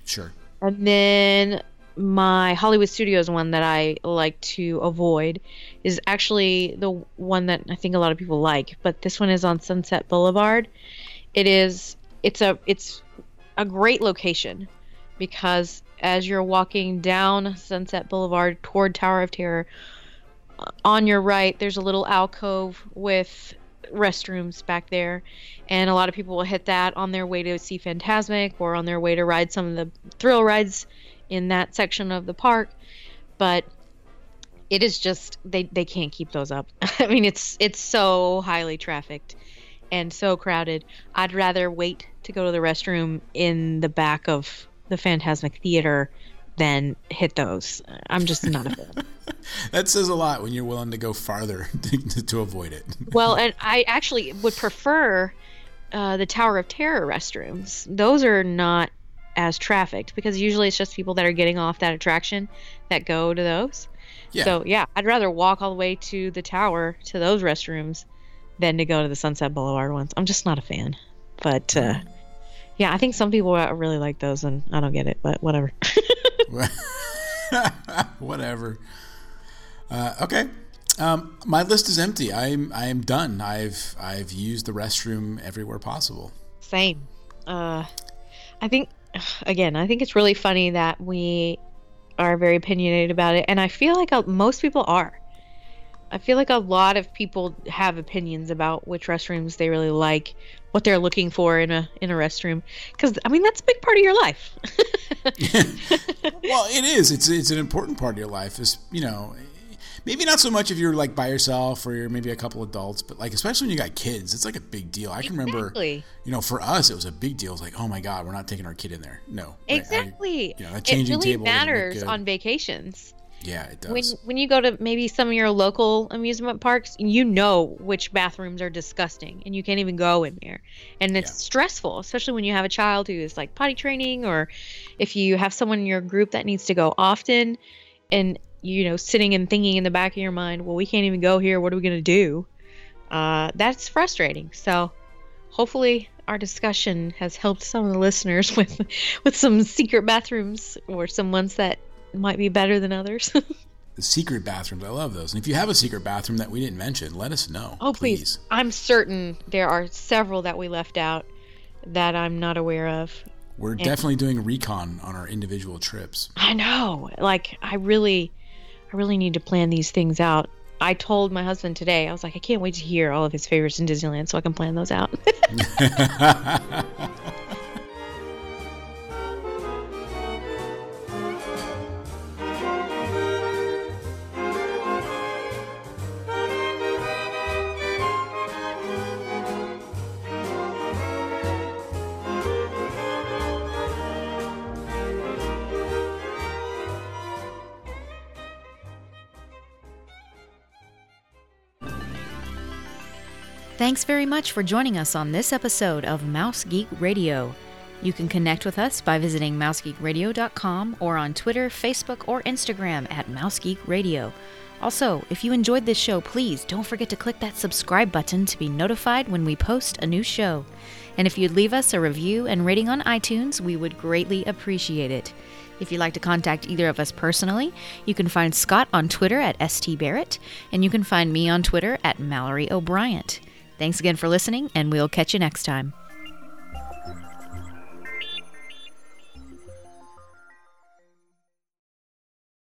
Sure. And then my Hollywood Studios one that I like to avoid is actually the one that I think a lot of people like, but this one is on Sunset Boulevard. It's a great location because as you're walking down Sunset Boulevard toward Tower of Terror, on your right, there's a little alcove with restrooms back there, and a lot of people will hit that on their way to see Fantasmic or on their way to ride some of the thrill rides in that section of the park. But it is just they can't keep those up. I mean, it's so highly trafficked and so crowded. I'd rather wait to go to the restroom in the back of the Fantasmic Theater than hit those. I'm just not a fan. That says a lot when you're willing to go farther to avoid it. Well, and I actually would prefer the Tower of Terror restrooms. Those are not as trafficked because usually it's just people that are getting off that attraction that go to those. Yeah. So, yeah, I'd rather walk all the way to the tower to those restrooms than to go to the Sunset Boulevard ones. I'm just not a fan. But, yeah, I think some people really like those, and I don't get it, but whatever. Whatever. Okay. My list is empty. I am done. I've used the restroom everywhere possible. Same. I think, again, it's really funny that we are very opinionated about it, and I feel like most people are. I feel like a lot of people have opinions about which restrooms they really like, what they're looking for in a restroom, because I mean that's a big part of your life. Well, it is. It's an important part of your life. Is you know, maybe not so much if you're like by yourself or you're maybe a couple adults, but like especially when you got kids, it's like a big deal. I can remember, you know, for us it was a big deal. It's like, oh my God, we're not taking our kid in there. No, exactly. You know, that changing it really table matters on vacations. Yeah, it does. When you go to maybe some of your local amusement parks, you know which bathrooms are disgusting and you can't even go in there. And it's stressful, especially when you have a child who is like potty training, or if you have someone in your group that needs to go often and, you know, sitting and thinking in the back of your mind, well, we can't even go here. What are we going to do? That's frustrating. So hopefully our discussion has helped some of the listeners with some secret bathrooms or some ones that might be better than others. The secret bathrooms, I love those. And if you have a secret bathroom that we didn't mention, let us know. Oh, please. I'm certain there are several that we left out that I'm not aware of. We're definitely doing recon on our individual trips. I know. Like, I really need to plan these things out I told my husband today, I was like, I can't wait to hear all of his favorites in Disneyland so I can plan those out. Thanks very much for joining us on this episode of Mouse Geek Radio. You can connect with us by visiting mousegeekradio.com or on Twitter, Facebook, or Instagram at mousegeekradio. Also, if you enjoyed this show, please don't forget to click that subscribe button to be notified when we post a new show. And if you'd leave us a review and rating on iTunes, we would greatly appreciate it. If you'd like to contact either of us personally, you can find Scott on Twitter at stbarrett, and you can find me on Twitter at Mallory O'Brien. Thanks again for listening, and we'll catch you next time.